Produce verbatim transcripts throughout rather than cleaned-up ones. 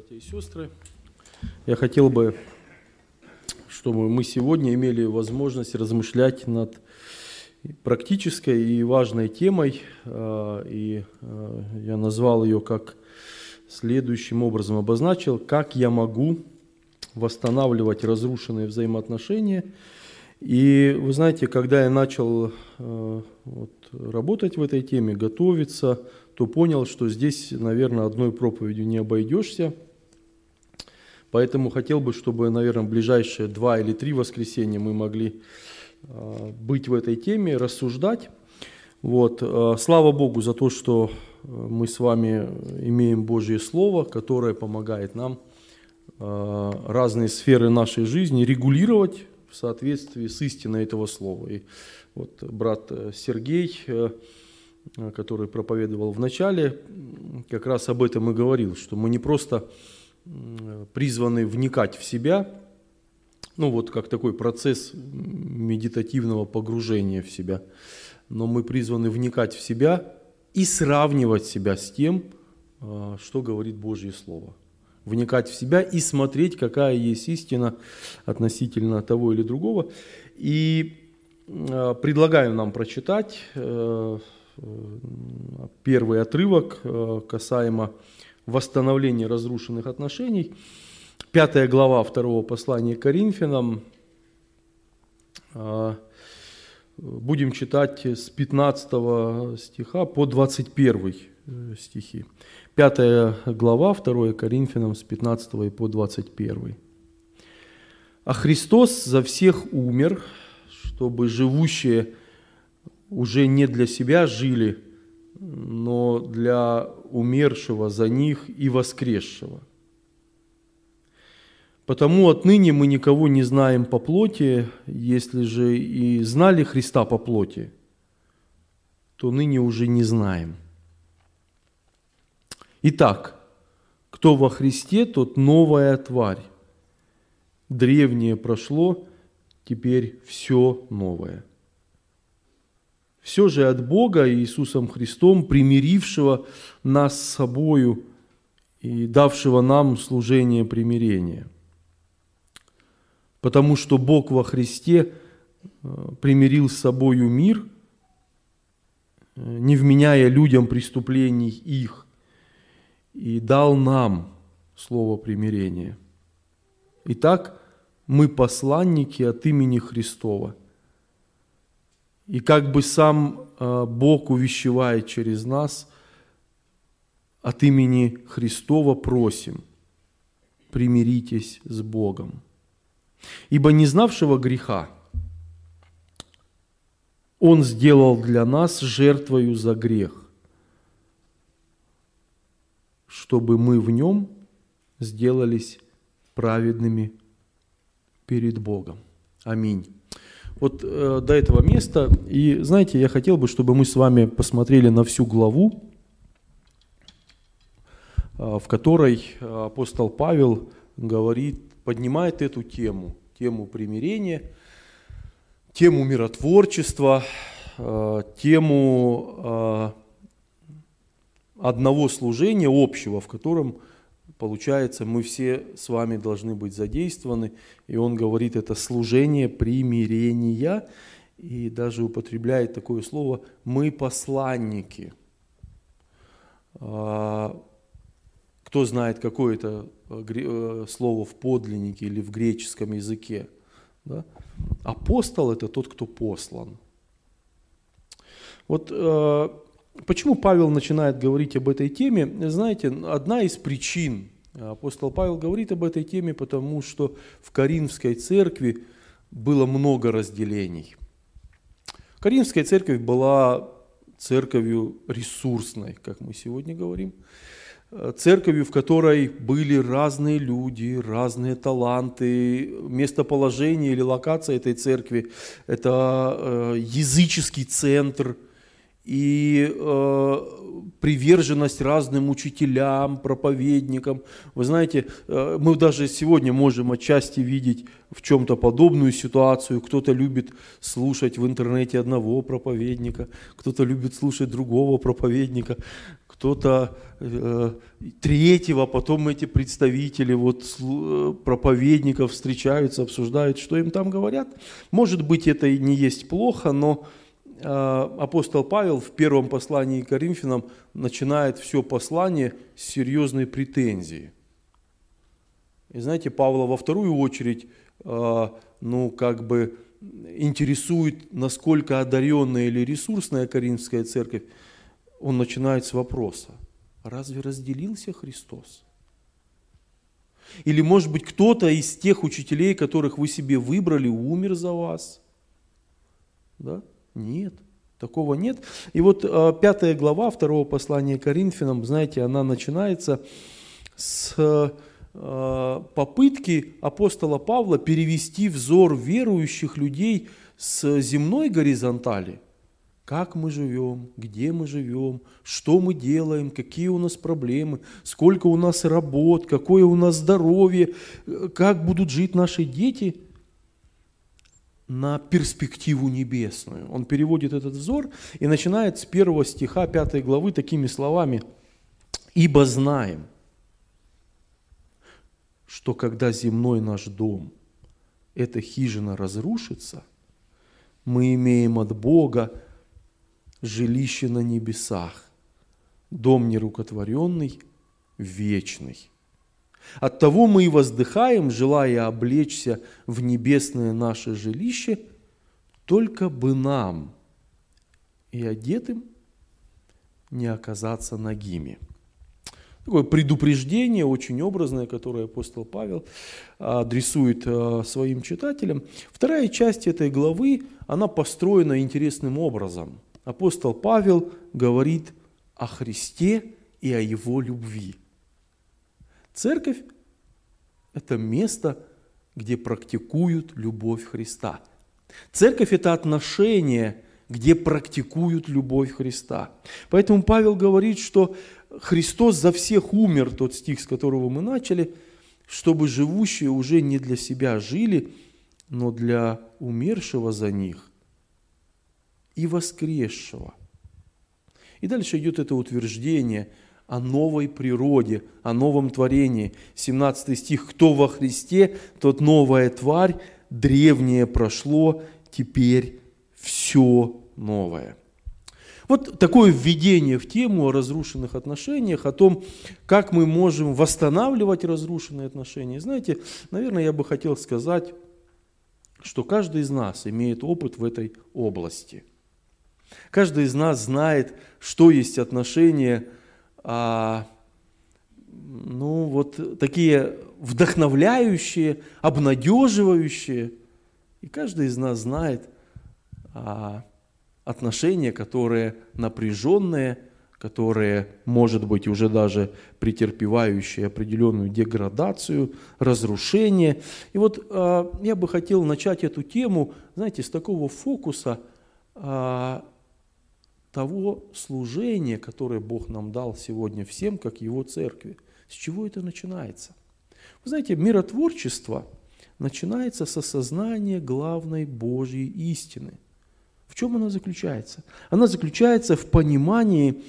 братья и сестры. Я хотел бы, чтобы мы сегодня имели возможность размышлять над практической и важной темой. И я назвал ее как следующим образом, обозначил, как я могу восстанавливать разрушенные взаимоотношения. И вы знаете, когда я начал вот, работать в этой теме, готовиться, то понял, что здесь, наверное, одной проповедью не обойдешься. Поэтому хотел бы, чтобы, наверное, в ближайшие два или три воскресенья мы могли быть в этой теме, рассуждать. Вот. Слава Богу за то, что мы с вами имеем Божье Слово, которое помогает нам разные сферы нашей жизни регулировать в соответствии с истиной этого Слова. И вот брат Сергей, который проповедовал в начале, как раз об этом и говорил, что мы не просто призваны вникать в себя, ну вот как такой процесс медитативного погружения в себя, но мы призваны вникать в себя и сравнивать себя с тем, что говорит Божье Слово. Вникать в себя и смотреть, какая есть истина относительно того или другого. И предлагаю нам прочитать первый отрывок касаемо восстановления разрушенных отношений. Пятая глава второго послания к Коринфянам. Будем читать с пятнадцатого стиха по двадцать первый стихи. Пятая глава второго Коринфянам с пятнадцатого и по двадцать первый. «А Христос за всех умер, чтобы живущие уже не для себя жили, но для умершего за них и воскресшего. Потому отныне мы никого не знаем по плоти, если же и знали Христа по плоти, то ныне уже не знаем. Итак, кто во Христе, тот новая тварь. Древнее прошло, теперь все новое. Все же от Бога Иисусом Христом, примирившего нас с собою и давшего нам служение примирения. Потому что Бог во Христе примирил с собою мир, не вменяя людям преступлений их, и дал нам слово примирения. Итак, мы посланники от имени Христова. И как бы сам Бог увещевает через нас, от имени Христова просим, примиритесь с Богом. Ибо не знавшего греха Он сделал для нас жертвою за грех, чтобы мы в Нем сделались праведными перед Богом». Аминь. Вот э, до этого места. И знаете, я хотел бы, чтобы мы с вами посмотрели на всю главу, э, в которой апостол Павел говорит, поднимает эту тему, тему примирения, тему миротворчества, э, тему э, одного служения общего, в котором, получается, мы все с вами должны быть задействованы. И он говорит, это служение примирения. И даже употребляет такое слово «мы посланники». Кто знает, какое это слово в подлиннике или в греческом языке? Да? Апостол – это тот, кто послан. Вот почему Павел начинает говорить об этой теме? Знаете, одна из причин, апостол Павел говорит об этой теме, потому что в Коринфской церкви было много разделений. Коринфская церковь была церковью ресурсной, как мы сегодня говорим, церковью, в которой были разные люди, разные таланты. Местоположение или локация этой церкви – это языческий центр, и э, приверженность разным учителям, проповедникам. Вы знаете, э, мы даже сегодня можем отчасти видеть в чем-то подобную ситуацию. Кто-то любит слушать в интернете одного проповедника, кто-то любит слушать другого проповедника, кто-то э, третьего, потом эти представители вот, проповедников встречаются, обсуждают, что им там говорят. Может быть, это и не есть плохо, но э, апостол Павел в первом послании к Коринфянам начинает все послание с серьезной претензии. И знаете, Павла во вторую очередь, э, ну, как бы интересует, насколько одаренная или ресурсная Коринфская церковь. Он начинает с вопроса: разве разделился Христос? Или, может быть, кто-то из тех учителей, которых вы себе выбрали, умер за вас? Да? Нет, такого нет. И вот пятая глава второго послания к Коринфянам, знаете, она начинается с попытки апостола Павла перевести взор верующих людей с земной горизонтали. Как мы живем, где мы живем, что мы делаем, какие у нас проблемы, сколько у нас работ, какое у нас здоровье, как будут жить наши дети, на перспективу небесную. Он переводит этот взор и начинает с первого стиха пятой главы такими словами: «Ибо знаем, что когда земной наш дом, эта хижина разрушится, мы имеем от Бога жилище на небесах, дом нерукотворенный, вечный. Оттого мы и воздыхаем, желая облечься в небесное наше жилище, только бы нам и одетым не оказаться нагими». Такое предупреждение, очень образное, которое апостол Павел адресует своим читателям. Вторая часть этой главы, она построена интересным образом. Апостол Павел говорит о Христе и о Его любви. Церковь – это место, где практикуют любовь Христа. Церковь – это отношение, где практикуют любовь Христа. Поэтому Павел говорит, что Христос за всех умер, тот стих, с которого мы начали, чтобы живущие уже не для себя жили, но для умершего за них и воскресшего. И дальше идет это утверждение о новой природе, о новом творении. семнадцатый стих: «Кто во Христе, тот новая тварь, древнее прошло, теперь все новое». Вот такое введение в тему о разрушенных отношениях, о том, как мы можем восстанавливать разрушенные отношения. Знаете, наверное, я бы хотел сказать, что каждый из нас имеет опыт в этой области. Каждый из нас знает, что есть отношения, а, ну вот такие вдохновляющие, обнадеживающие. И каждый из нас знает а, отношения, которые напряженные, которые, может быть, уже даже претерпевающие определенную деградацию, разрушение. И вот а, я бы хотел начать эту тему, знаете, с такого фокуса, того служения, которое Бог нам дал сегодня всем, как Его церкви. С чего это начинается? Вы знаете, миротворчество начинается с осознания главной Божьей истины. В чем она заключается? Она заключается в понимании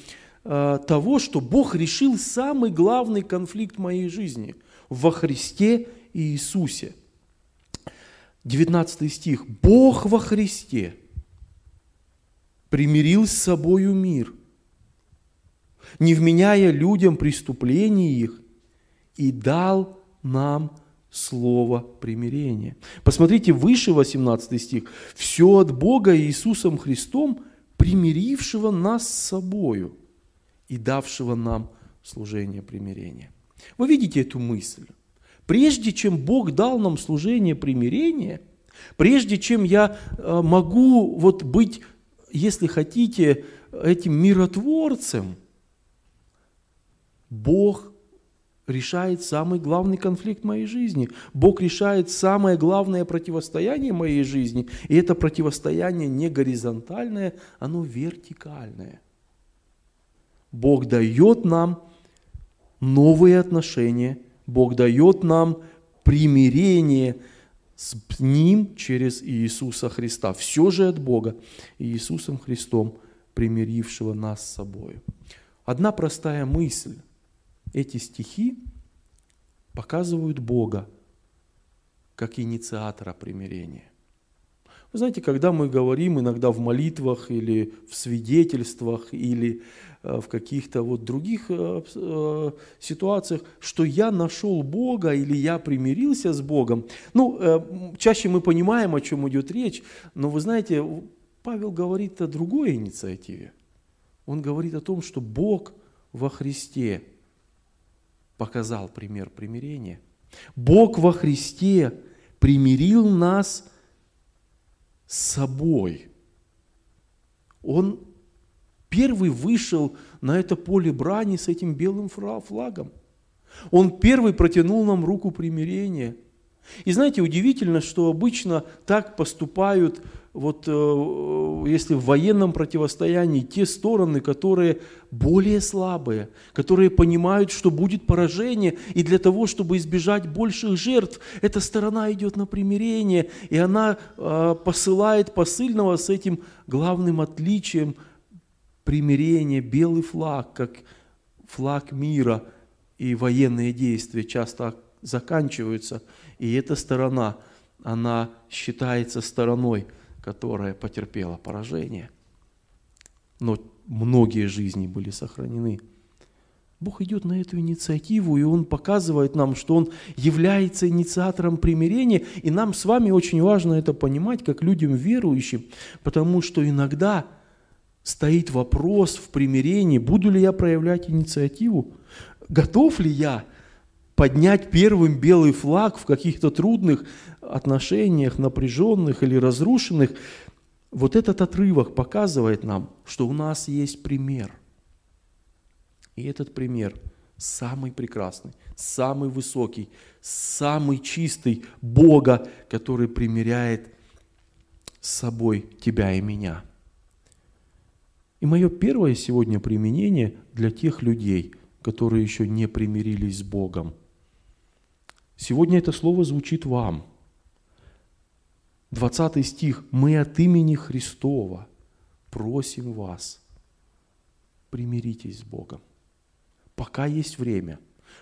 того, что Бог решил самый главный конфликт моей жизни во Христе Иисусе. девятнадцатый стих. «Бог во Христе примирил с собою мир, не вменяя людям преступлений их, и дал нам слово примирения». Посмотрите выше восемнадцатый стих. «Все от Бога Иисусом Христом, примирившего нас с собою и давшего нам служение примирения». Вы видите эту мысль? Прежде чем Бог дал нам служение примирения, прежде чем я могу вот быть, если хотите, этим миротворцем, Бог решает самый главный конфликт моей жизни. Бог решает самое главное противостояние моей жизни. И это противостояние не горизонтальное, оно вертикальное. Бог дает нам новые отношения. Бог дает нам примирение с Ним через Иисуса Христа. Все же от Бога Иисусом Христом, примирившего нас с собой. Одна простая мысль. Эти стихи показывают Бога как инициатора примирения. Вы знаете, когда мы говорим иногда в молитвах или в свидетельствах или в каких-то вот других ситуациях, что я нашел Бога или я примирился с Богом, ну, чаще мы понимаем, о чем идет речь, но вы знаете, Павел говорит о другой инициативе. Он говорит о том, что Бог во Христе показал пример примирения. Бог во Христе примирил нас с собой. Он первый вышел на это поле брани с этим белым флагом. Он первый протянул нам руку примирения. И знаете, удивительно, что обычно так поступают, вот, если в военном противостоянии, те стороны, которые более слабые, которые понимают, что будет поражение, и для того, чтобы избежать больших жертв, эта сторона идет на примирение, и она посылает посыльного с этим главным отличием примирения, белый флаг, как флаг мира, и военные действия часто заканчиваются, и эта сторона, она считается стороной, которая потерпела поражение, но многие жизни были сохранены. Бог идет на эту инициативу, и Он показывает нам, что Он является инициатором примирения, и нам с вами очень важно это понимать, как людям верующим, потому что иногда стоит вопрос в примирении, буду ли я проявлять инициативу, готов ли я поднять первым белый флаг в каких-то трудных отношениях, напряженных или разрушенных. Вот этот отрывок показывает нам, что у нас есть пример. И этот пример самый прекрасный, самый высокий, самый чистый Бога, который примиряет с собой тебя и меня. И мое первое сегодня применение для тех людей, которые еще не примирились с Богом. Сегодня это слово звучит вам. двадцатый стих. «Мы от имени Христова просим вас, примиритесь с Богом». Пока есть время,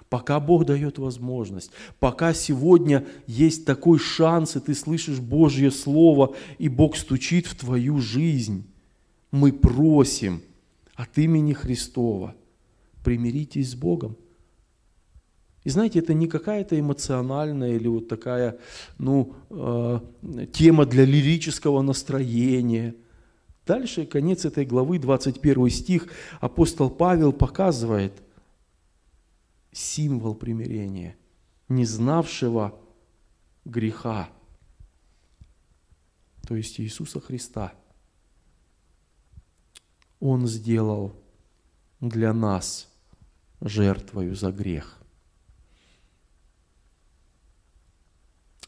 пока Бог дает возможность, пока сегодня есть такой шанс, и ты слышишь Божье Слово, и Бог стучит в твою жизнь. Мы просим от имени Христова, примиритесь с Богом. И знаете, это не какая-то эмоциональная или вот такая, ну, э, тема для лирического настроения. Дальше, конец этой главы, двадцать первый стих, апостол Павел показывает символ примирения, не знавшего греха, то есть Иисуса Христа. Он сделал для нас жертвою за грех.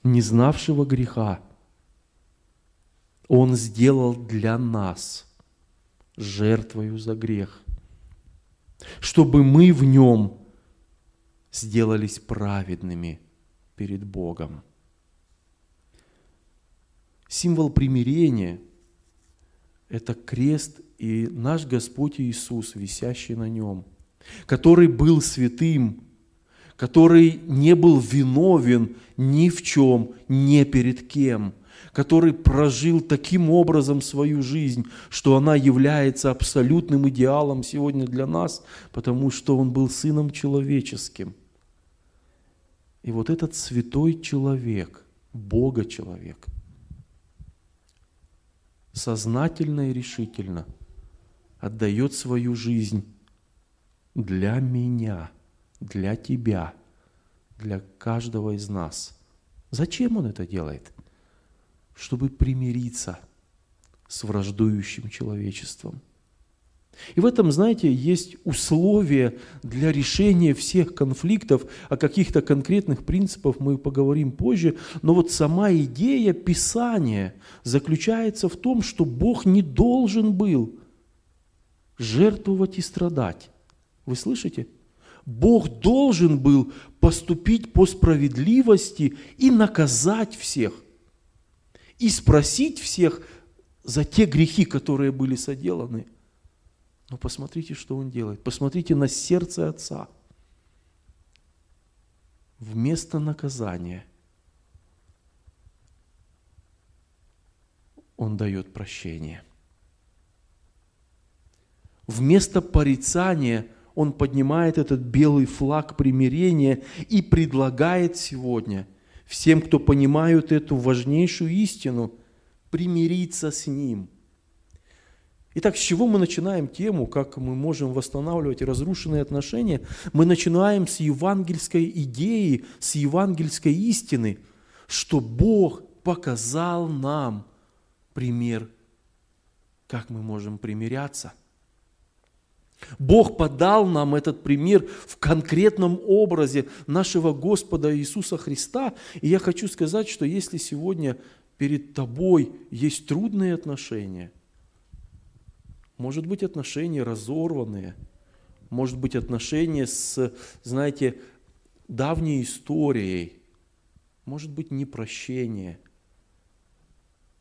Не знавшего греха, Он сделал для нас жертвою за грех, чтобы мы в Нем сделались праведными перед Богом. Символ примирения – это крест и наш Господь Иисус, висящий на Нем, который был святым, который не был виновен ни в чем, ни перед кем, который прожил таким образом свою жизнь, что она является абсолютным идеалом сегодня для нас, потому что Он был Сыном Человеческим. И вот этот святой человек, Бога-человек, сознательно и решительно отдает свою жизнь для меня, для тебя, для каждого из нас. Зачем Он это делает? Чтобы примириться с враждующим человечеством. И в этом, знаете, есть условия для решения всех конфликтов, о каких-то конкретных принципах мы поговорим позже, но вот сама идея Писания заключается в том, что Бог не должен был жертвовать и страдать. Вы слышите? Бог должен был поступить по справедливости и наказать всех, и спросить всех за те грехи, которые были соделаны. Но посмотрите, что он делает. Посмотрите на сердце Отца. Вместо наказания он дает прощение. Вместо порицания он поднимает этот белый флаг примирения и предлагает сегодня всем, кто понимают эту важнейшую истину, примириться с ним. Итак, с чего мы начинаем тему, как мы можем восстанавливать разрушенные отношения? Мы начинаем с евангельской идеи, с евангельской истины, что Бог показал нам пример, как мы можем примиряться. Бог подал нам этот пример в конкретном образе нашего Господа Иисуса Христа. И я хочу сказать, что если сегодня перед тобой есть трудные отношения, может быть, отношения разорванные, может быть, отношения с, знаете, давней историей, может быть, непрощение.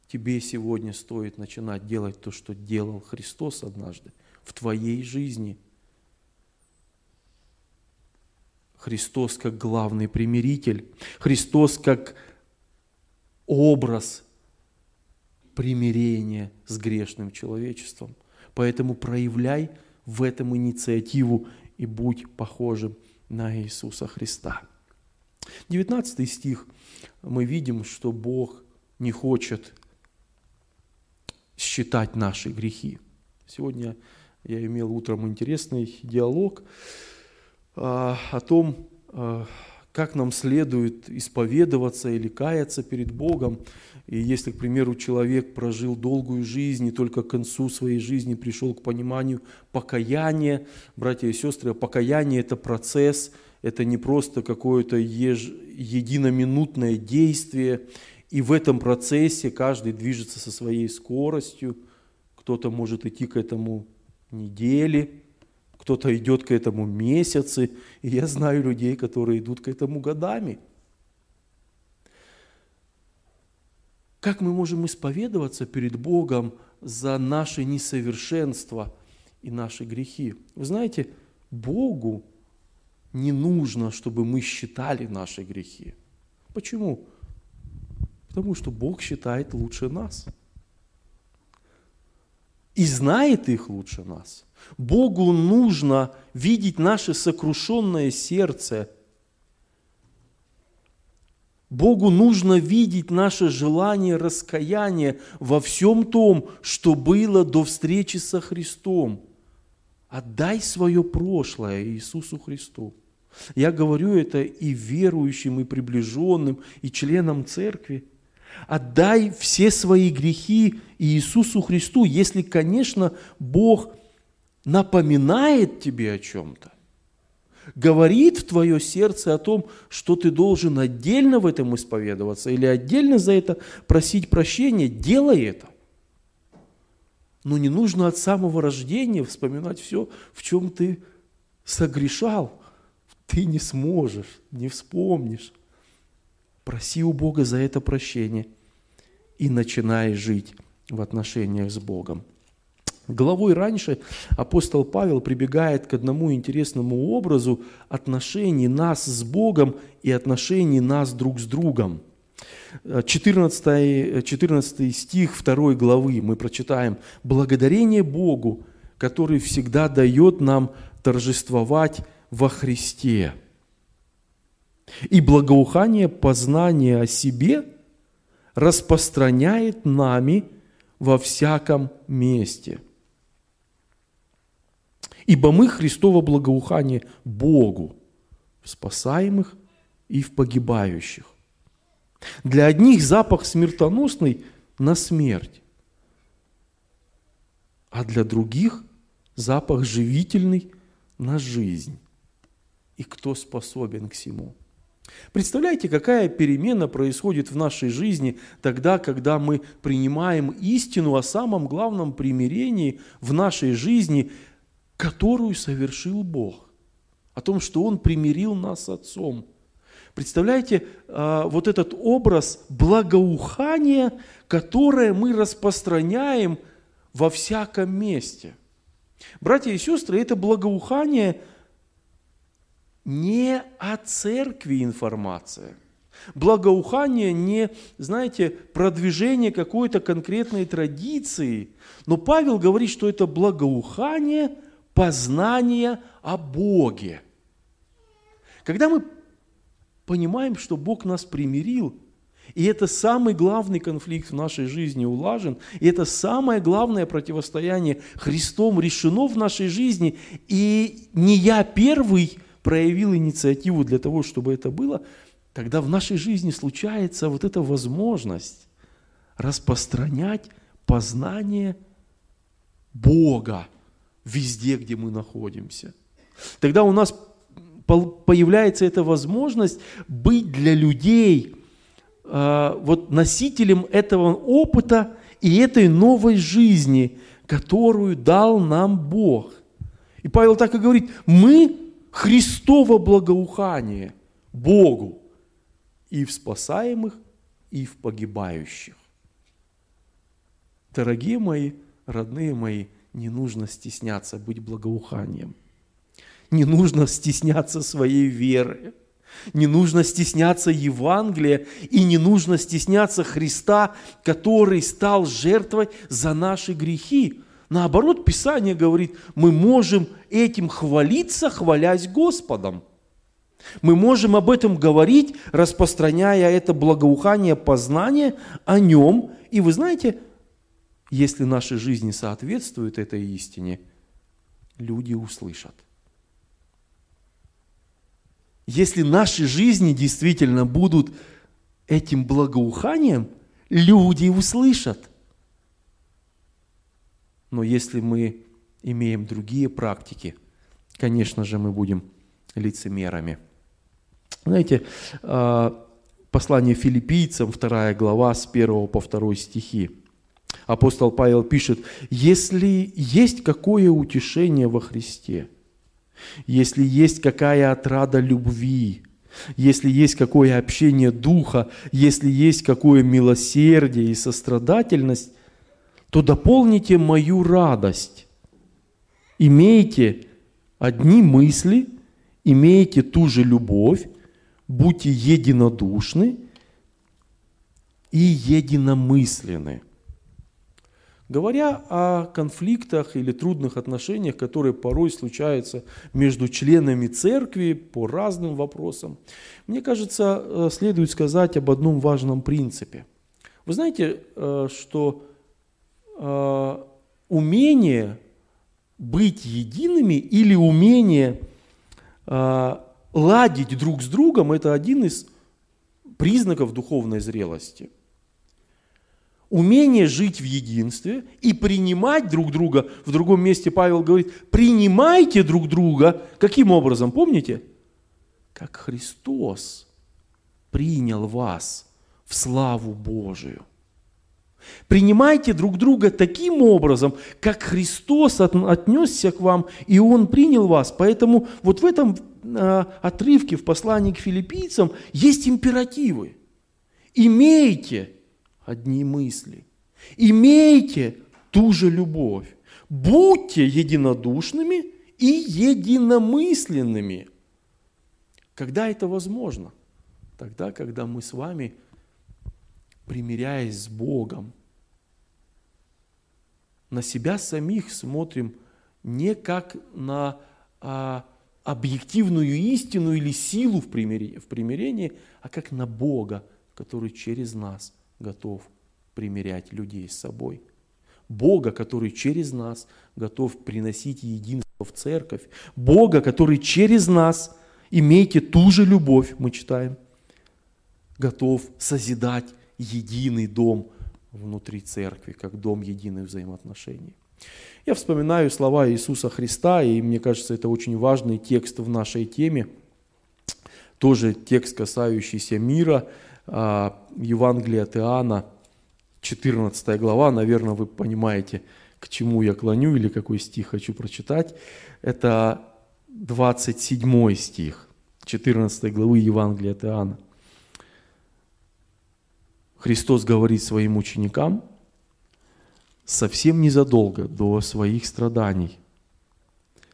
Тебе сегодня стоит начинать делать то, что делал Христос однажды в твоей жизни. Христос как главный примиритель, Христос как образ примирения с грешным человечеством. Поэтому проявляй в этом инициативу и будь похожим на Иисуса Христа. девятнадцатый стих. Мы видим, что Бог не хочет считать наши грехи. Сегодня я имел утром интересный диалог о том, как нам следует исповедоваться или каяться перед Богом. И если, к примеру, человек прожил долгую жизнь и только к концу своей жизни пришел к пониманию покаяния, братья и сестры, покаяние – это процесс, это не просто какое-то еж... единоминутное действие. И в этом процессе каждый движется со своей скоростью. Кто-то может идти к этому недели, кто-то идет к этому месяцы, и я знаю людей, которые идут к этому годами. Как мы можем исповедоваться перед Богом за наши несовершенства и наши грехи? Вы знаете, Богу не нужно, чтобы мы считали наши грехи. Почему? Потому что Бог считает лучше нас. И знает их лучше нас. Богу нужно видеть наше сокрушенное сердце. Богу нужно видеть наше желание раскаяния во всем том, что было до встречи со Христом. Отдай свое прошлое Иисусу Христу. Я говорю это и верующим, и приближенным, и членам церкви. Отдай все свои грехи Иисусу Христу, если, конечно, Бог напоминает тебе о чем-то, говорит в твое сердце о том, что ты должен отдельно в этом исповедоваться или отдельно за это просить прощения, делай это. Но не нужно от самого рождения вспоминать все, в чем ты согрешал. Ты не сможешь, не вспомнишь. Проси у Бога за это прощение и начинай жить в отношениях с Богом. Главой раньше апостол Павел прибегает к одному интересному образу отношений нас с Богом и отношений нас друг с другом. четырнадцатый, четырнадцатый стих второй главы мы прочитаем. «Благодарение Богу, который всегда дает нам торжествовать во Христе». И благоухание познания о себе распространяет нами во всяком месте. Ибо мы Христово благоухание Богу, в спасаемых и в погибающих. Для одних запах смертоносный на смерть, а для других запах живительный на жизнь. И кто способен к сему? Представляете, какая перемена происходит в нашей жизни тогда, когда мы принимаем истину о самом главном примирении в нашей жизни, которую совершил Бог, о том, что Он примирил нас с Отцом. Представляете, вот этот образ благоухания, которое мы распространяем во всяком месте. Братья и сестры, это благоухание не о церкви информация. Благоухание не, знаете, продвижение какой-то конкретной традиции. Но Павел говорит, что это благоухание познания о Боге. Когда мы понимаем, что Бог нас примирил, и это самый главный конфликт в нашей жизни улажен, и это самое главное противостояние Христом решено в нашей жизни, и не я первый проявил инициативу для того, чтобы это было, тогда в нашей жизни случается вот эта возможность распространять познание Бога везде, где мы находимся. Тогда у нас появляется эта возможность быть для людей вот носителем этого опыта и этой новой жизни, которую дал нам Бог. И Павел так и говорит: мы Христово благоухание Богу и в спасаемых, и в погибающих. Дорогие мои, родные мои, не нужно стесняться быть благоуханием. Не нужно стесняться своей веры. Не нужно стесняться Евангелия и не нужно стесняться Христа, который стал жертвой за наши грехи. Наоборот, Писание говорит, мы можем этим хвалиться, хвалясь Господом. Мы можем об этом говорить, распространяя это благоухание, познание о Нем. И вы знаете, если наши жизни соответствуют этой истине, люди услышат. Если наши жизни действительно будут этим благоуханием, люди услышат. Но если мы имеем другие практики, конечно же, мы будем лицемерами. Знаете, послание Филиппийцам, вторая глава, с первого по второй стихи. Апостол Павел пишет: «Если есть какое утешение во Христе, если есть какая отрада любви, если есть какое общение духа, если есть какое милосердие и сострадательность, то дополните мою радость. Имейте одни мысли, имейте ту же любовь, будьте единодушны и единомысленны». Говоря о конфликтах или трудных отношениях, которые порой случаются между членами церкви по разным вопросам, мне кажется, следует сказать об одном важном принципе. Вы знаете, что умение быть едиными или умение ладить друг с другом – это один из признаков духовной зрелости. Умение жить в единстве и принимать друг друга. В другом месте Павел говорит: принимайте друг друга. Каким образом? Помните? Как Христос принял вас в славу Божию. Принимайте друг друга таким образом, как Христос отнесся к вам, и Он принял вас. Поэтому вот в этом отрывке в послании к филиппийцам есть императивы. Имейте одни мысли. Имейте ту же любовь. Будьте единодушными и единомысленными. Когда это возможно? Тогда, когда мы с вами, примиряясь с Богом, на себя самих смотрим не как на а, объективную истину или силу в примирении, в примирении, а как на Бога, который через нас готов примирять людей с собой. Бога, который через нас готов приносить единство в церковь. Бога, который через нас, имейте ту же любовь, мы читаем, готов созидать единый дом внутри церкви, как дом единых взаимоотношений. Я вспоминаю слова Иисуса Христа, и мне кажется, это очень важный текст в нашей теме. Тоже текст, касающийся мира. Евангелие от Иоанна, четырнадцатая глава, наверное, вы понимаете, к чему я клоню или какой стих хочу прочитать. Это двадцать седьмой стих четырнадцатой главы Евангелия от Иоанна. Христос говорит своим ученикам совсем незадолго до своих страданий,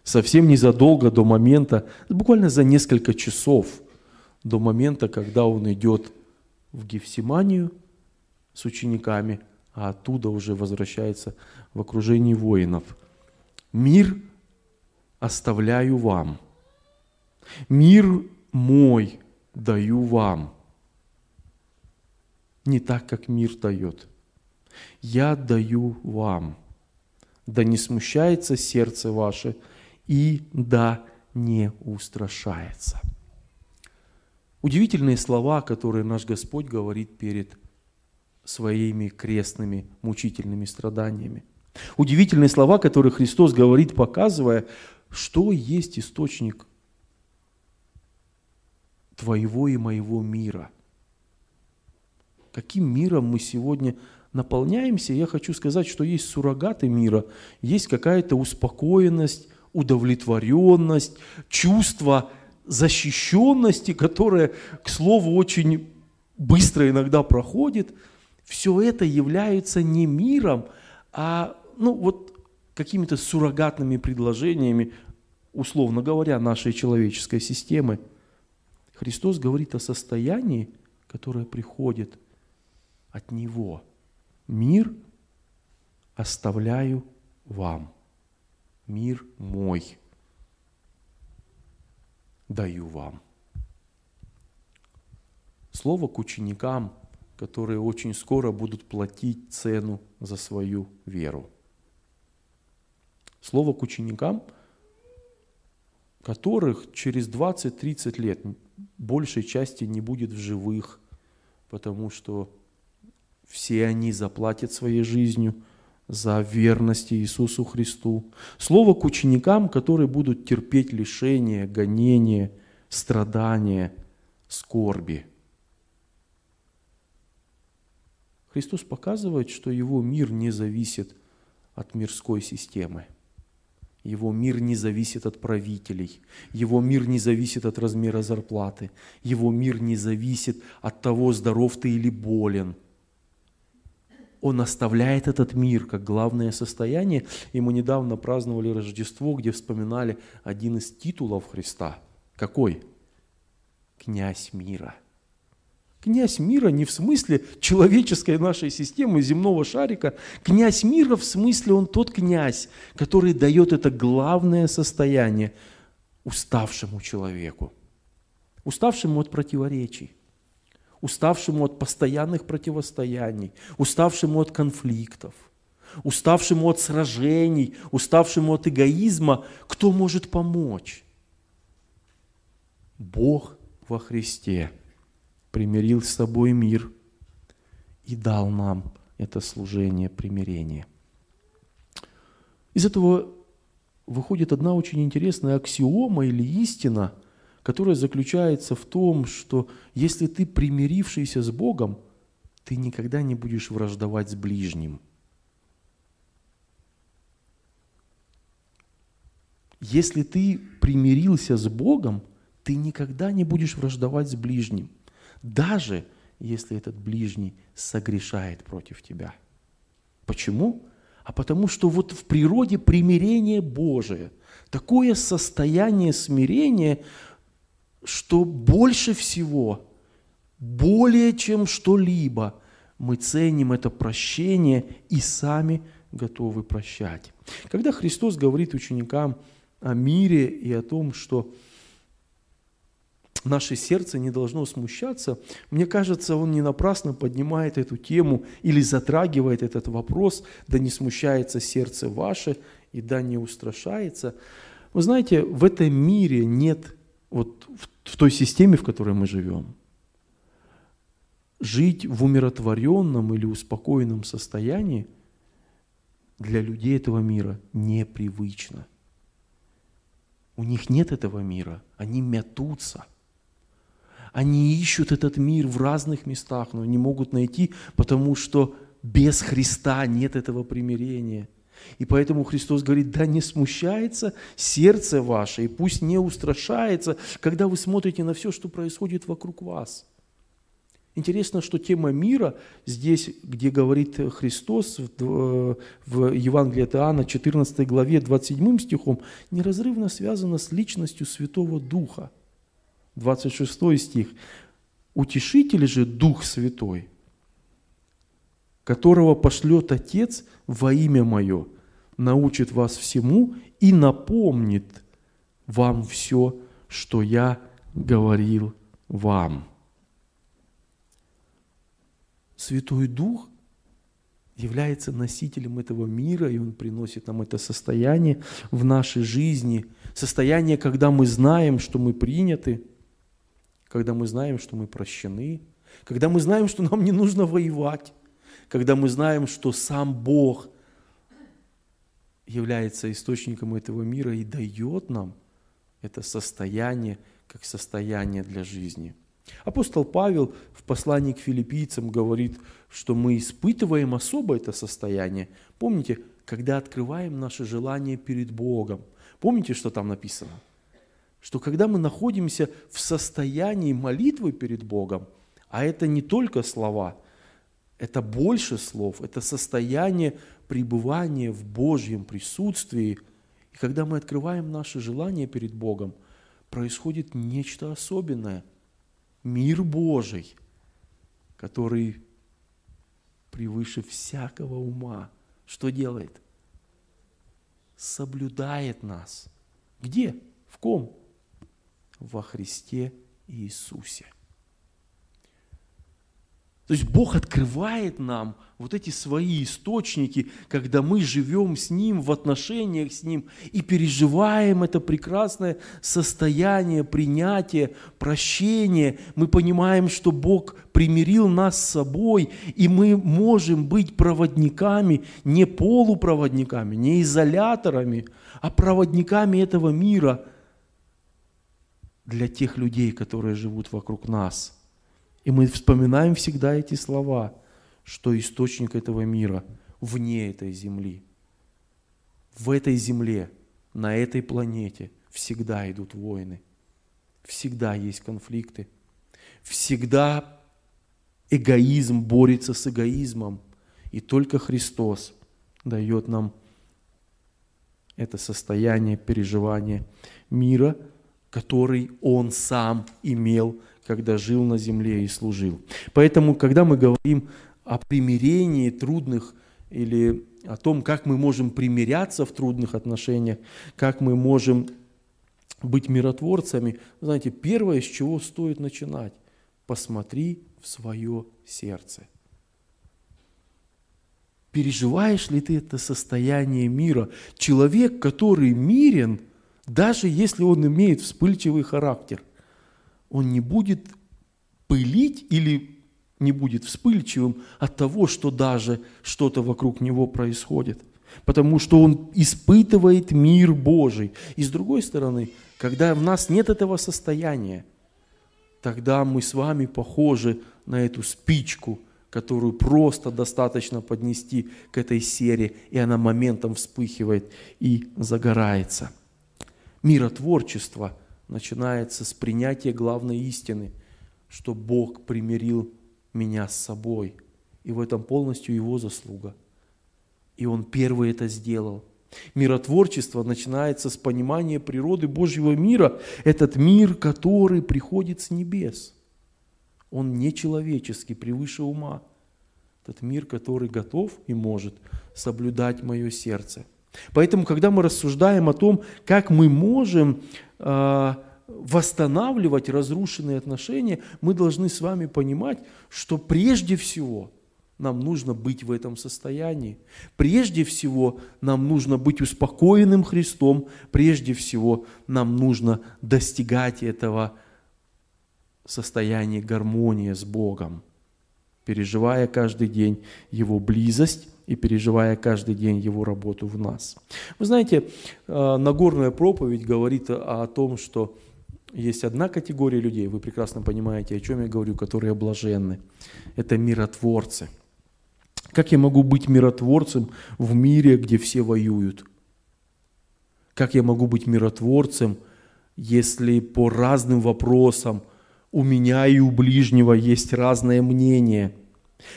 совсем незадолго до момента, буквально за несколько часов до момента, когда он идет в Гефсиманию с учениками, а оттуда уже возвращается в окружении воинов. «Мир оставляю вам, мир мой даю вам, не так, как мир дает. Я даю вам, да не смущается сердце ваше и да не устрашается». Удивительные слова, которые наш Господь говорит перед своими крестными, мучительными страданиями. Удивительные слова, которые Христос говорит, показывая, что есть источник твоего и моего мира. Каким миром мы сегодня наполняемся? Я хочу сказать, что есть суррогаты мира, есть какая-то успокоенность, удовлетворенность, чувство защищенности, которое, к слову, очень быстро иногда проходит. Все это является не миром, а ну, вот, какими-то суррогатными предложениями, условно говоря, нашей человеческой системы. Христос говорит о состоянии, которое приходит от Него. «Мир оставляю вам, мир мой даю вам». Слово к ученикам, которые очень скоро будут платить цену за свою веру. Слово к ученикам, которых через двадцать-тридцать лет большей части не будет в живых, потому что все они заплатят своей жизнью за верность Иисусу Христу. Слово к ученикам, которые будут терпеть лишения, гонения, страдания, скорби. Христос показывает, что Его мир не зависит от мирской системы. Его мир не зависит от правителей. Его мир не зависит от размера зарплаты. Его мир не зависит от того, здоров ты или болен. Он оставляет этот мир как главное состояние. И мы недавно праздновали Рождество, где вспоминали один из титулов Христа. Какой? Князь мира. Князь мира не в смысле человеческой нашей системы, земного шарика. Князь мира в смысле он тот князь, который дает это главное состояние уставшему человеку. Уставшему от противоречий, уставшему от постоянных противостояний, уставшему от конфликтов, уставшему от сражений, уставшему от эгоизма. Кто может помочь? Бог во Христе примирил с собой мир и дал нам это служение примирения. Из этого выходит одна очень интересная аксиома или истина, которая заключается в том, что если ты примирившийся с Богом, ты никогда не будешь враждовать с ближним. Если ты примирился с Богом, ты никогда не будешь враждовать с ближним, даже если этот ближний согрешает против тебя. Почему? А потому что вот в природе примирение Божие, такое состояние смирения, что больше всего, более чем что-либо, мы ценим это прощение и сами готовы прощать. Когда Христос говорит ученикам о мире и о том, что наше сердце не должно смущаться, мне кажется, он не напрасно поднимает эту тему или затрагивает этот вопрос, да не смущается сердце ваше и да не устрашается. Вы знаете, в этом мире нет... Вот в той системе, в которой мы живем, жить в умиротворенном или успокоенном состоянии для людей этого мира непривычно. У них нет этого мира, они мятутся. Они ищут этот мир в разных местах, но не могут найти, потому что без Христа нет этого примирения. И поэтому Христос говорит, да не смущается сердце ваше, и пусть не устрашается, когда вы смотрите на все, что происходит вокруг вас. Интересно, что тема мира здесь, где говорит Христос в Евангелии от Иоанна четырнадцатой главе двадцать седьмым стихом, неразрывно связана с личностью Святого Духа. двадцать шестой стих. «Утешитель же Дух Святой, которого пошлет Отец во имя Мое, научит вас всему и напомнит вам все, что Я говорил вам». Святой Дух является носителем этого мира, и Он приносит нам это состояние в нашей жизни. Состояние, когда мы знаем, что мы приняты, когда мы знаем, что мы прощены, когда мы знаем, что нам не нужно воевать, когда мы знаем, что сам Бог является источником этого мира и дает нам это состояние, как состояние для жизни. Апостол Павел в послании к филиппийцам говорит, что мы испытываем особо это состояние. Помните, когда открываем наше желание перед Богом. Помните, что там написано? Что когда мы находимся в состоянии молитвы перед Богом, а это не только слова, это больше слов, это состояние пребывания в Божьем присутствии. И когда мы открываем наше желание перед Богом, происходит нечто особенное. Мир Божий, который превыше всякого ума, что делает? Соблюдает нас. Где? В ком? Во Христе Иисусе. То есть Бог открывает нам вот эти свои источники, когда мы живем с Ним, в отношениях с Ним и переживаем это прекрасное состояние принятия, прощения. Мы понимаем, что Бог примирил нас с собой, и мы можем быть проводниками, не полупроводниками, не изоляторами, а проводниками этого мира для тех людей, которые живут вокруг нас. И мы вспоминаем всегда эти слова, что источник этого мира вне этой земли. В этой земле, на этой планете всегда идут войны, всегда есть конфликты, всегда эгоизм борется с эгоизмом. И только Христос дает нам это состояние переживания мира, который Он сам имел, когда жил на земле и служил. Поэтому, когда мы говорим о примирении трудных или о том, как мы можем примиряться в трудных отношениях, как мы можем быть миротворцами, знаете, первое, с чего стоит начинать – посмотри в свое сердце. Переживаешь ли ты это состояние мира? Человек, который мирен, даже если он имеет вспыльчивый характер, он не будет пылить или не будет вспыльчивым от того, что даже что-то вокруг него происходит. Потому что он испытывает мир Божий. И с другой стороны, когда в нас нет этого состояния, тогда мы с вами похожи на эту спичку, которую просто достаточно поднести к этой сере, и она моментом вспыхивает и загорается. Миротворчество начинается с принятия главной истины, что Бог примирил меня с собой, и в этом полностью Его заслуга. И Он первый это сделал. Миротворчество начинается с понимания природы Божьего мира. Этот мир, который приходит с небес, он не человеческий, превыше ума. Этот мир, который готов и может соблюдать мое сердце. Поэтому, когда мы рассуждаем о том, как мы можем э, восстанавливать разрушенные отношения, мы должны с вами понимать, что прежде всего нам нужно быть в этом состоянии. Прежде всего нам нужно быть успокоенным Христом. Прежде всего нам нужно достигать этого состояния гармонии с Богом, переживая каждый день Его близость и переживая каждый день Его работу в нас. Вы знаете, Нагорная проповедь говорит о том, что есть одна категория людей, вы прекрасно понимаете, о чем я говорю, которые блаженны. Это миротворцы. Как я могу быть миротворцем в мире, где все воюют? Как я могу быть миротворцем, если по разным вопросам у меня и у ближнего есть разное мнение?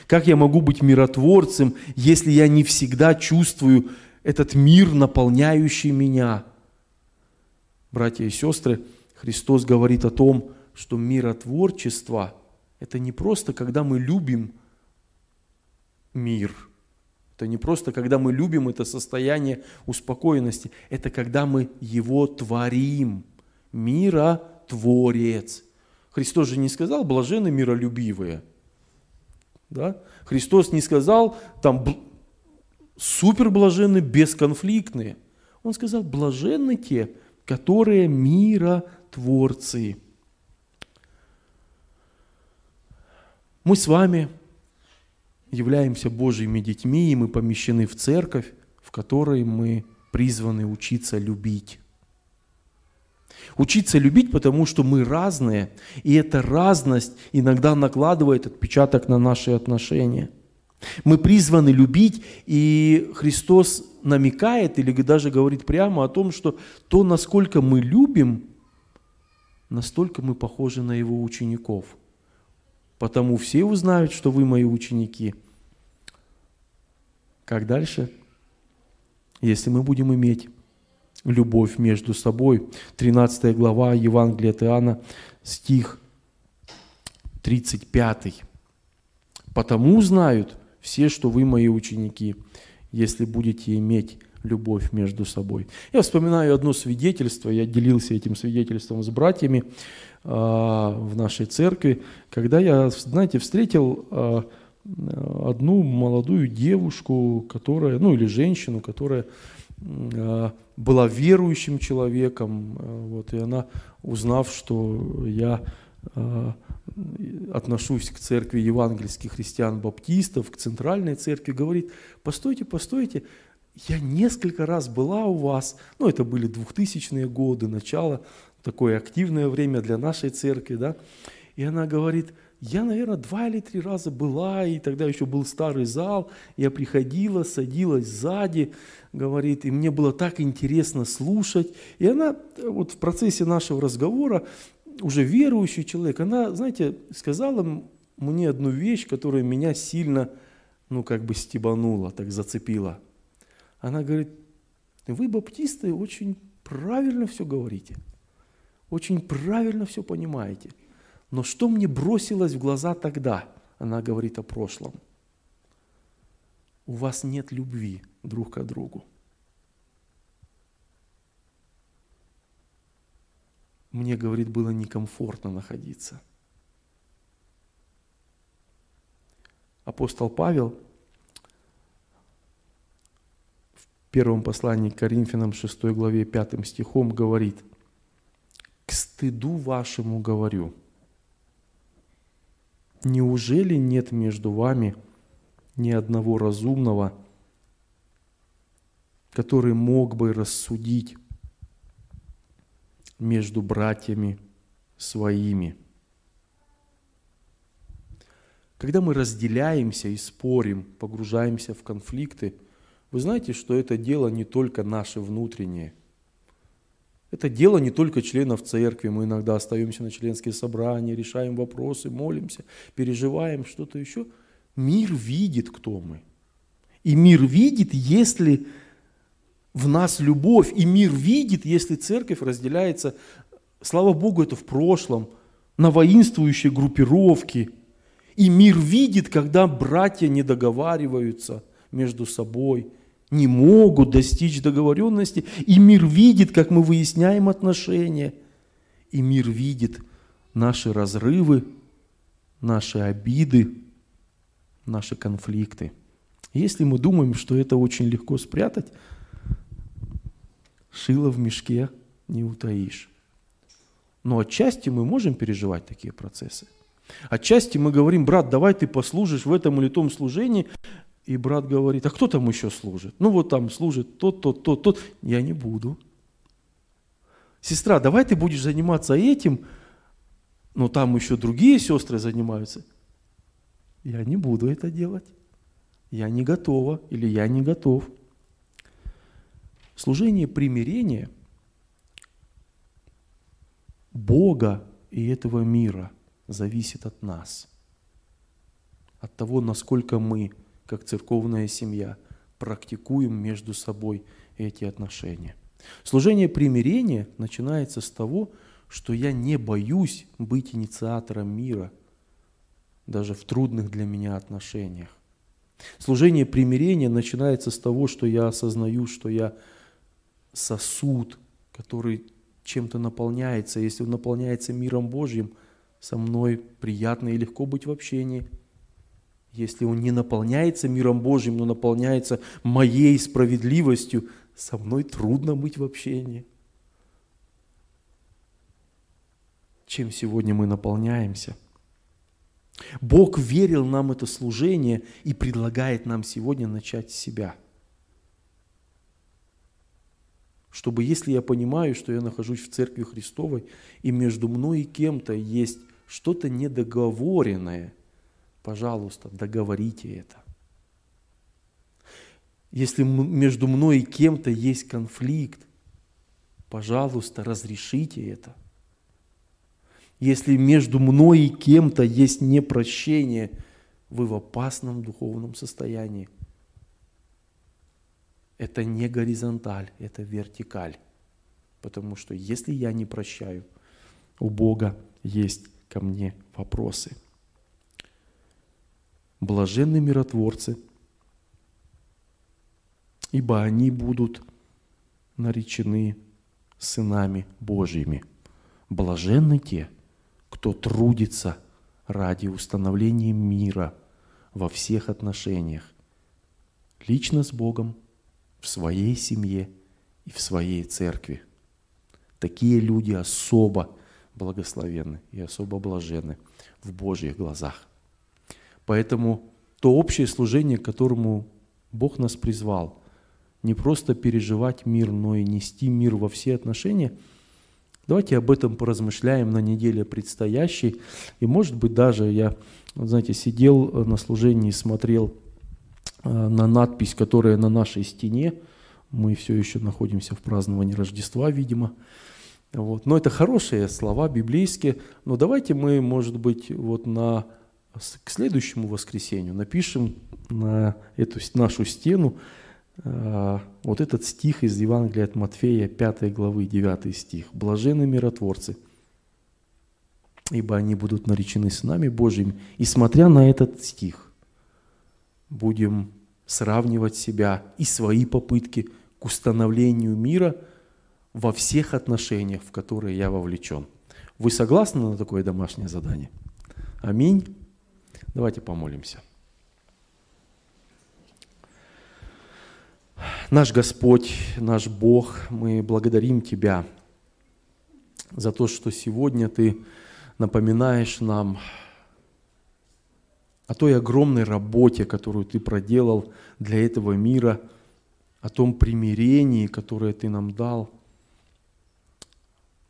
Как я могу быть миротворцем, если я не всегда чувствую этот мир, наполняющий меня? Братья и сестры, Христос говорит о том, что миротворчество – это не просто, когда мы любим мир. Это не просто, когда мы любим это состояние успокоенности. Это когда мы его творим. Миротворец. Христос же не сказал «блаженны миролюбивые». Да? Христос не сказал там суперблаженны, бесконфликтные. Он сказал блаженны те, которые миротворцы. Мы с вами являемся Божьими детьми, и мы помещены в церковь, в которой мы призваны учиться любить. Учиться любить, потому что мы разные, и эта разность иногда накладывает отпечаток на наши отношения. Мы призваны любить, и Христос намекает или даже говорит прямо о том, что то, насколько мы любим, настолько мы похожи на Его учеников. Потому все узнают, что вы мои ученики. Как дальше? Если мы будем иметь любовь между собой. тринадцатая глава Евангелия от Иоанна, стих тридцать пятый. «Потому знают все, что вы мои ученики, если будете иметь любовь между собой». Я вспоминаю одно свидетельство, я делился этим свидетельством с братьями э, в нашей церкви, когда я, знаете, встретил э, одну молодую девушку, которая, ну или женщину, которая э, была верующим человеком, э, вот, и она, узнав, что я э, отношусь к церкви евангельских христиан-баптистов, к центральной церкви, говорит: «Постойте, постойте, я несколько раз была у вас», ну это были двухтысячные годы, начало, такое активное время для нашей церкви, да, и она говорит: «Я, наверное, два или три раза была, и тогда еще был старый зал, я приходила, садилась сзади», говорит, «и мне было так интересно слушать». И она вот в процессе нашего разговора, уже верующий человек, она, знаете, сказала мне одну вещь, которая меня сильно, ну как бы стебанула, так зацепила. Она говорит: «Вы, баптисты, очень правильно все говорите, очень правильно все понимаете. Но что мне бросилось в глаза тогда?» Она говорит о прошлом. «У вас нет любви друг к другу». Мне, говорит, было некомфортно находиться. Апостол Павел в первом послании к Коринфянам, шестой главе, пятым стихом говорит: «К стыду вашему говорю, неужели нет между вами ни одного разумного, который мог бы рассудить между братьями своими?» Когда мы разделяемся и спорим, погружаемся в конфликты, вы знаете, что это дело не только наше внутреннее. Это дело не только членов церкви. Мы иногда остаемся на членские собрания, решаем вопросы, молимся, переживаем что-то еще. Мир видит, кто мы. И мир видит, если в нас любовь. И мир видит, если церковь разделяется, слава Богу, это в прошлом, на воинствующие группировки. И мир видит, когда братья не договариваются между собой, не могут достичь договоренности, и мир видит, как мы выясняем отношения, и мир видит наши разрывы, наши обиды, наши конфликты. Если мы думаем, что это очень легко спрятать, шило в мешке не утаишь. Но отчасти мы можем переживать такие процессы. Отчасти мы говорим: «Брат, давай ты послужишь в этом или том служении», и брат говорит: «А кто там еще служит? Ну вот там служит тот, тот, тот, тот». «Я не буду». «Сестра, давай ты будешь заниматься этим, но там еще другие сестры занимаются». «Я не буду это делать. Я не готова» или «я не готов». Служение примирения Бога и этого мира зависит от нас, от того, насколько мы, как церковная семья, практикуем между собой эти отношения. Служение примирения начинается с того, что я не боюсь быть инициатором мира, даже в трудных для меня отношениях. Служение примирения начинается с того, что я осознаю, что я сосуд, который чем-то наполняется. Если он наполняется миром Божьим, со мной приятно и легко быть в общении. Если он не наполняется миром Божьим, но наполняется моей справедливостью, со мной трудно быть в общении. Чем сегодня мы наполняемся? Бог верил нам это служение и предлагает нам сегодня начать с себя. Чтобы, если я понимаю, что я нахожусь в Церкви Христовой, и между мной и кем-то есть что-то недоговоренное, пожалуйста, договорите это. Если между мной и кем-то есть конфликт, пожалуйста, разрешите это. Если между мной и кем-то есть непрощение, вы в опасном духовном состоянии. Это не горизонталь, это вертикаль. Потому что если я не прощаю, у Бога есть ко мне вопросы. Блаженны миротворцы, ибо они будут наречены сынами Божьими. Блаженны те, кто трудится ради установления мира во всех отношениях, лично с Богом, в своей семье и в своей церкви. Такие люди особо благословенны и особо блаженны в Божьих глазах. Поэтому то общее служение, к которому Бог нас призвал, не просто переживать мир, но и нести мир во все отношения. Давайте об этом поразмышляем на неделе предстоящей. И, может быть, даже я, знаете, сидел на служении и смотрел на надпись, которая на нашей стене. Мы все еще находимся в праздновании Рождества, видимо. Вот. Но это хорошие слова библейские. Но давайте мы, может быть, вот на, к следующему воскресенью напишем на эту нашу стену вот этот стих из Евангелия от Матфея, пятой главы, девятый стих. «Блаженны миротворцы, ибо они будут наречены сынами Божьими». И смотря на этот стих, будем сравнивать себя и свои попытки к установлению мира во всех отношениях, в которые я вовлечен. Вы согласны на такое домашнее задание? Аминь. Давайте помолимся. Наш Господь, наш Бог, мы благодарим Тебя за то, что сегодня Ты напоминаешь нам о той огромной работе, которую Ты проделал для этого мира, о том примирении, которое Ты нам дал.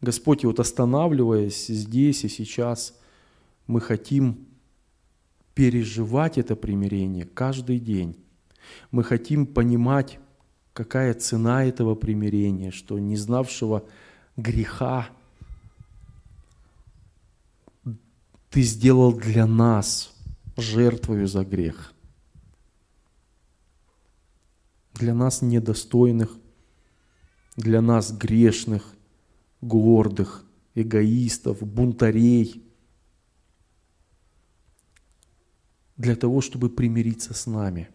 Господь, и вот останавливаясь здесь и сейчас, мы хотим переживать это примирение каждый день. Мы хотим понимать, какая цена этого примирения, что не знавшего греха Ты сделал для нас жертвою за грех. Для нас недостойных, для нас грешных, гордых, эгоистов, бунтарей. Для того, чтобы примириться с нами.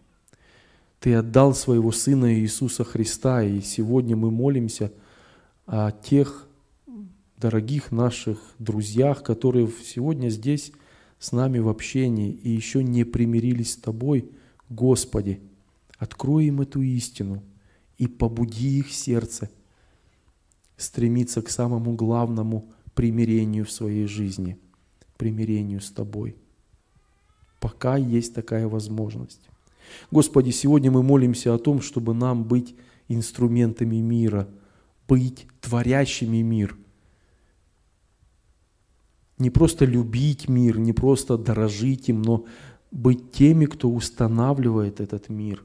Ты отдал своего Сына Иисуса Христа, и сегодня мы молимся о тех дорогих наших друзьях, которые сегодня здесь с нами в общении и еще не примирились с Тобой. Господи, открой им эту истину и побуди их сердце стремиться к самому главному примирению в своей жизни, примирению с Тобой, пока есть такая возможность. Господи, сегодня мы молимся о том, чтобы нам быть инструментами мира, быть творящими мир. Не просто любить мир, не просто дорожить им, но быть теми, кто устанавливает этот мир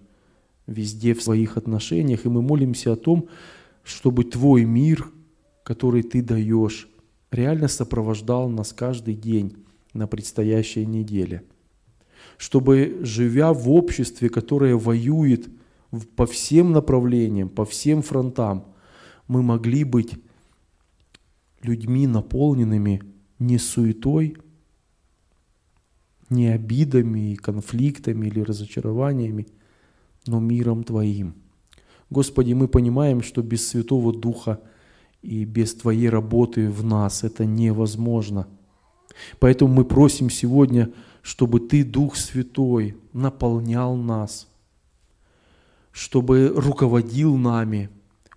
везде в своих отношениях. И мы молимся о том, чтобы Твой мир, который Ты даешь, реально сопровождал нас каждый день на предстоящей неделе, чтобы, живя в обществе, которое воюет по всем направлениям, по всем фронтам, мы могли быть людьми, наполненными не суетой, не обидами, конфликтами или разочарованиями, но миром Твоим. Господи, мы понимаем, что без Святого Духа и без Твоей работы в нас это невозможно. Поэтому мы просим сегодня, чтобы Ты, Дух Святой, наполнял нас, чтобы руководил нами,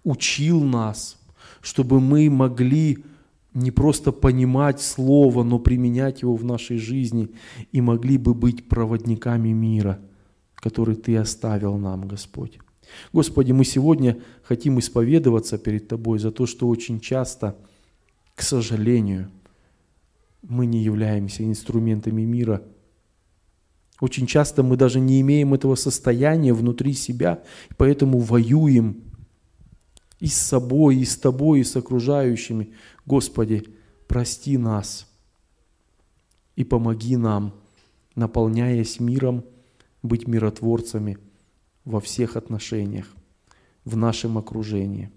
учил нас, чтобы мы могли не просто понимать Слово, но применять его в нашей жизни и могли бы быть проводниками мира, который Ты оставил нам, Господь. Господи, мы сегодня хотим исповедоваться перед Тобой за то, что очень часто, к сожалению, мы не являемся инструментами мира. Очень часто мы даже не имеем этого состояния внутри себя, поэтому воюем и с собой, и с Тобой, и с окружающими. Господи, прости нас и помоги нам, наполняясь миром, быть миротворцами во всех отношениях, в нашем окружении.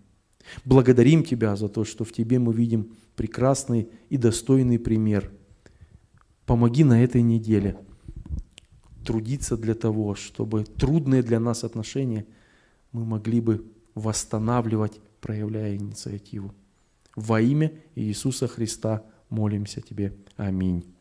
Благодарим Тебя за то, что в Тебе мы видим прекрасный и достойный пример. Помоги на этой неделе трудиться для того, чтобы трудные для нас отношения мы могли бы восстанавливать, проявляя инициативу. Во имя Иисуса Христа молимся Тебе. Аминь.